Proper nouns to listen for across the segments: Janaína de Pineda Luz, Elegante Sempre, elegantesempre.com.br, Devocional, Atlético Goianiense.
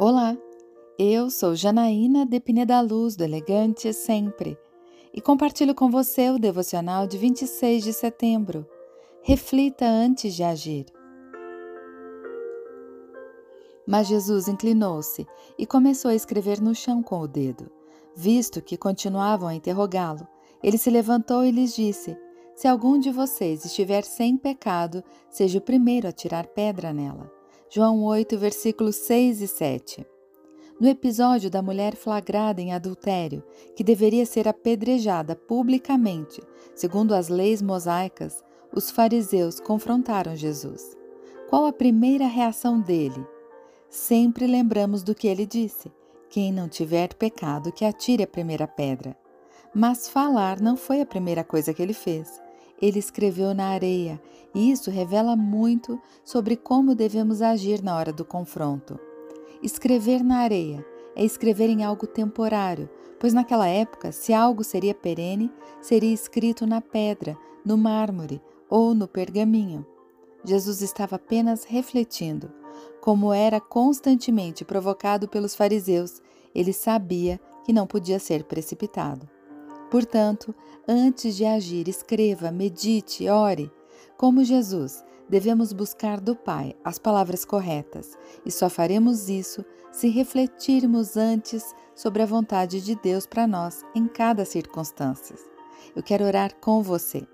Olá, eu sou Janaína de Pineda Luz do Elegante Sempre e compartilho com você o Devocional de 26 de setembro. Reflita antes de agir. Mas Jesus inclinou-se e começou a escrever no chão com o dedo. Visto que continuavam a interrogá-lo, ele se levantou e lhes disse: Se algum de vocês estiver sem pecado, seja o primeiro a tirar pedra nela. João 8, versículos 6 e 7. No episódio da mulher flagrada em adultério, que deveria ser apedrejada publicamente, segundo as leis mosaicas, os fariseus confrontaram Jesus. Qual a primeira reação dele? Sempre lembramos do que ele disse: quem não tiver pecado, que atire a primeira pedra. Mas falar não foi a primeira coisa que ele fez. Ele escreveu na areia, e isso revela muito sobre como devemos agir na hora do confronto. Escrever na areia é escrever em algo temporário, pois naquela época, se algo seria perene, seria escrito na pedra, no mármore ou no pergaminho. Jesus estava apenas refletindo. Como era constantemente provocado pelos fariseus, ele sabia que não podia ser precipitado. Portanto, antes de agir, escreva, medite, ore. Como Jesus, devemos buscar do Pai as palavras corretas, e só faremos isso se refletirmos antes sobre a vontade de Deus para nós em cada circunstância. Eu quero orar com você.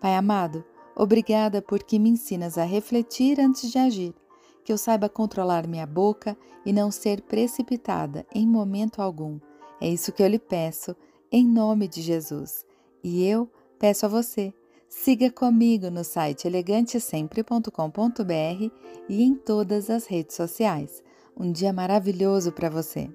Pai amado, obrigada porque me ensinas a refletir antes de agir, que eu saiba controlar minha boca e não ser precipitada em momento algum. É isso que eu lhe peço, em nome de Jesus. E eu peço a você, siga comigo no site elegantesempre.com.br e em todas as redes sociais. Um dia maravilhoso para você!